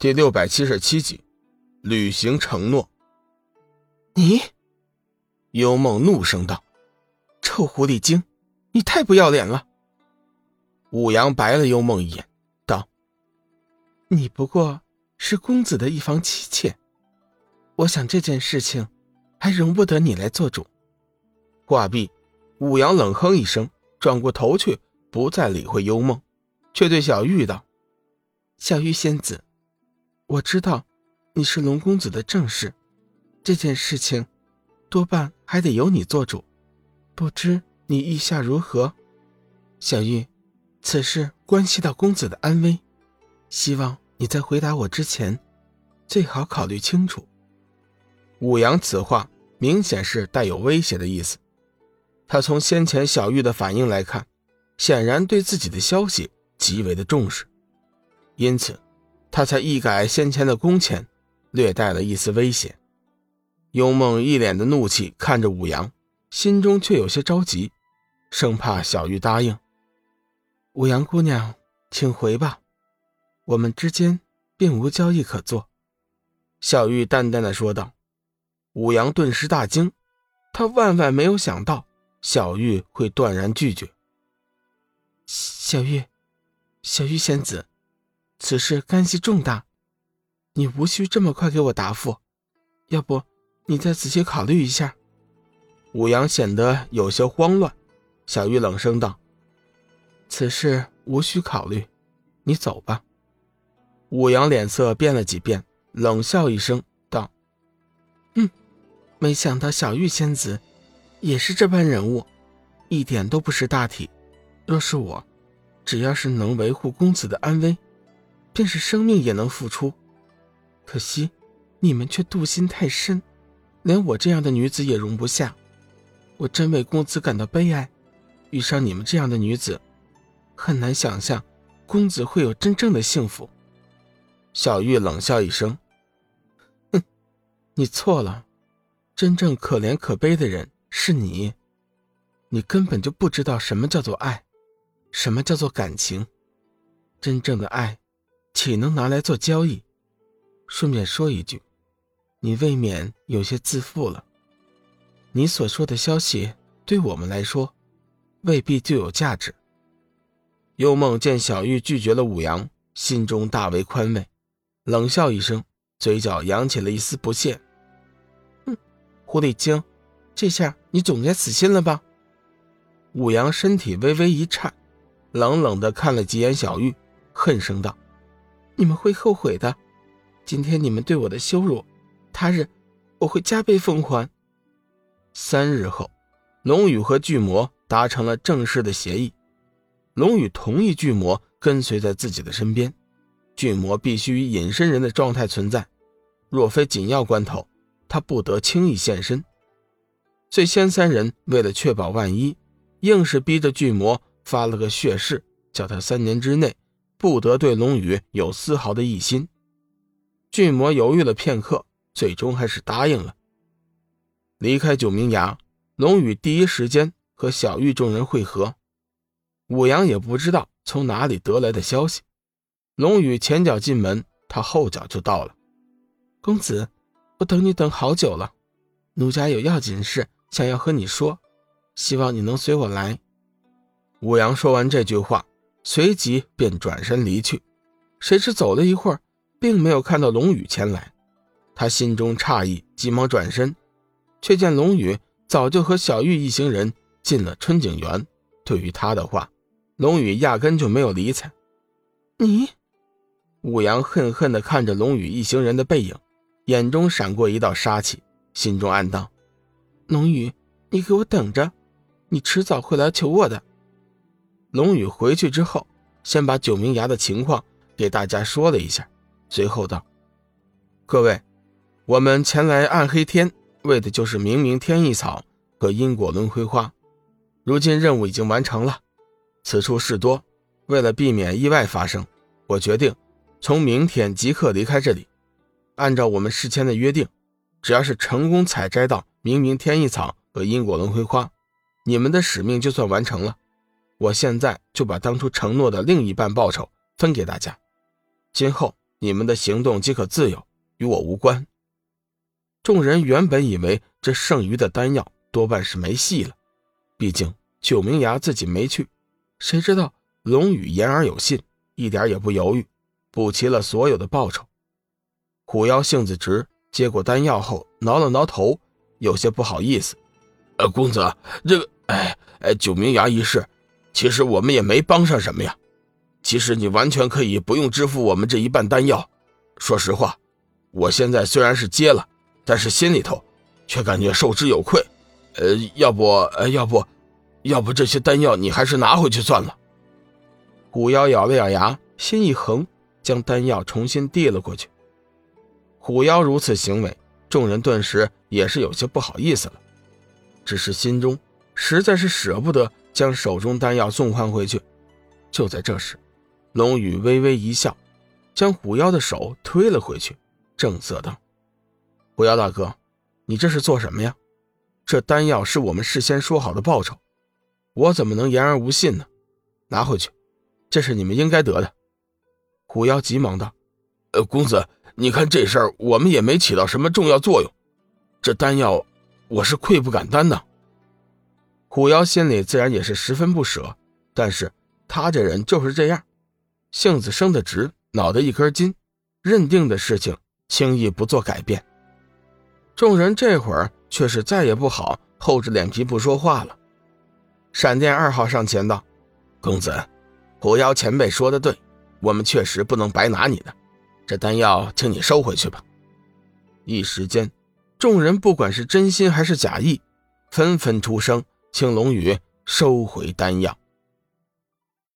第677集，履行承诺。你，幽梦怒声道：“臭狐狸精，你太不要脸了！”武阳白了幽梦一眼，道：“你不过是公子的一房妻妾，我想这件事情还容不得你来做主。”话毕，武阳冷哼一声，转过头去，不再理会幽梦，却对小玉道：“小玉仙子，我知道你是龙公子的正室，这件事情多半还得由你做主，不知你意下如何？小玉，此事关系到公子的安危，希望你在回答我之前最好考虑清楚。”武阳此话明显是带有威胁的意思，他从先前小玉的反应来看，显然对自己的消息极为的重视，因此他才一改先前的恭谦，略带了一丝威胁。幽梦一脸的怒气看着武阳，心中却有些着急，生怕小玉答应。“武阳姑娘，请回吧，我们之间并无交易可做。”小玉淡淡的说道。武阳顿时大惊，他万万没有想到小玉会断然拒绝。“小玉仙子，此事干系重大，你无需这么快给我答复，要不你再仔细考虑一下。”武阳显得有些慌乱，小玉冷声道：“此事无需考虑，你走吧。”武阳脸色变了几变，冷笑一声道：“没想到小玉仙子也是这般人物，一点都不识大体。若是我，只要是能维护公子的安危，便是生命也能付出，可惜你们却妒心太深，连我这样的女子也容不下。我真为公子感到悲哀，遇上你们这样的女子，很难想象公子会有真正的幸福。”小玉冷笑一声：“哼，你错了，真正可怜可悲的人是你，你根本就不知道什么叫做爱，什么叫做感情。真正的爱岂能拿来做交易？顺便说一句，你未免有些自负了。你所说的消息对我们来说未必就有价值。”幽梦见小玉拒绝了武阳，心中大为宽慰，冷笑一声，嘴角扬起了一丝不屑：“狐狸精，这下你总该死心了吧？”武阳身体微微一颤，冷冷地看了几眼小玉，恨声道：“你们会后悔的，今天你们对我的羞辱，他日我会加倍奉还。”3日后，龙宇和巨魔达成了正式的协议，龙宇同意巨魔跟随在自己的身边，巨魔必须以隐身人的状态存在，若非紧要关头，他不得轻易现身。最先三人为了确保万一，硬是逼着巨魔发了个血誓，叫他3年之内不得对龙宇有丝毫的异心。巨魔犹豫了片刻，最终还是答应了。离开九明崖，龙宇第一时间和小玉众人会合。武阳也不知道从哪里得来的消息，龙宇前脚进门，他后脚就到了。“公子，我等你等好久了，奴家有要紧事想要和你说，希望你能随我来。”武阳说完这句话，随即便转身离去，谁知走了一会儿，并没有看到龙宇前来。他心中诧异，急忙转身，却见龙宇早就和小玉一行人进了春景园。对于他的话，龙宇压根就没有理睬。“你！”武阳恨恨地看着龙宇一行人的背影，眼中闪过一道杀气，心中暗道：“龙宇，你给我等着，你迟早会来求我的。”龙宇回去之后，先把九明崖的情况给大家说了一下，随后道：“各位，我们前来暗黑天，为的就是明明天意草和因果轮回花。如今任务已经完成了，此处事多，为了避免意外发生，我决定从明天即刻离开这里。按照我们事前的约定，只要是成功采摘到明明天意草和因果轮回花，你们的使命就算完成了。我现在就把当初承诺的另一半报酬分给大家，今后你们的行动即可自由，与我无关。众人原本以为这剩余的丹药多半是没戏了，毕竟九明崖自己没去，谁知道龙宇言而有信，一点也不犹豫，补齐了所有的报酬。虎妖性子直，接过丹药后挠了挠头，有些不好意思：公子，这个九明崖一事，其实我们也没帮上什么呀。其实你完全可以不用支付我们这一半丹药。说实话，我现在虽然是接了，但是心里头却感觉受之有愧。要不这些丹药你还是拿回去算了。虎妖咬了咬牙，心一横，将丹药重新递了过去。虎妖如此行为，众人顿时也是有些不好意思了，只是心中实在是舍不得将手中丹药送还回去。就在这时，龙宇微微一笑，将虎妖的手推了回去，正色道：虎妖大哥，你这是做什么呀？这丹药是我们事先说好的报酬，我怎么能言而无信呢？拿回去，这是你们应该得的。虎妖急忙道：公子，你看这事儿我们也没起到什么重要作用，这丹药我是愧不敢担当。虎妖心里自然也是十分不舍，但是他这人就是这样，性子生得直，脑袋一根筋，认定的事情轻易不做改变。众人这会儿却是再也不好厚着脸皮不说话了。闪电二号上前道：公子，虎妖前辈说的对，我们确实不能白拿你的，这丹药请你收回去吧。一时间，众人不管是真心还是假意，纷纷出声请龙宇收回丹药。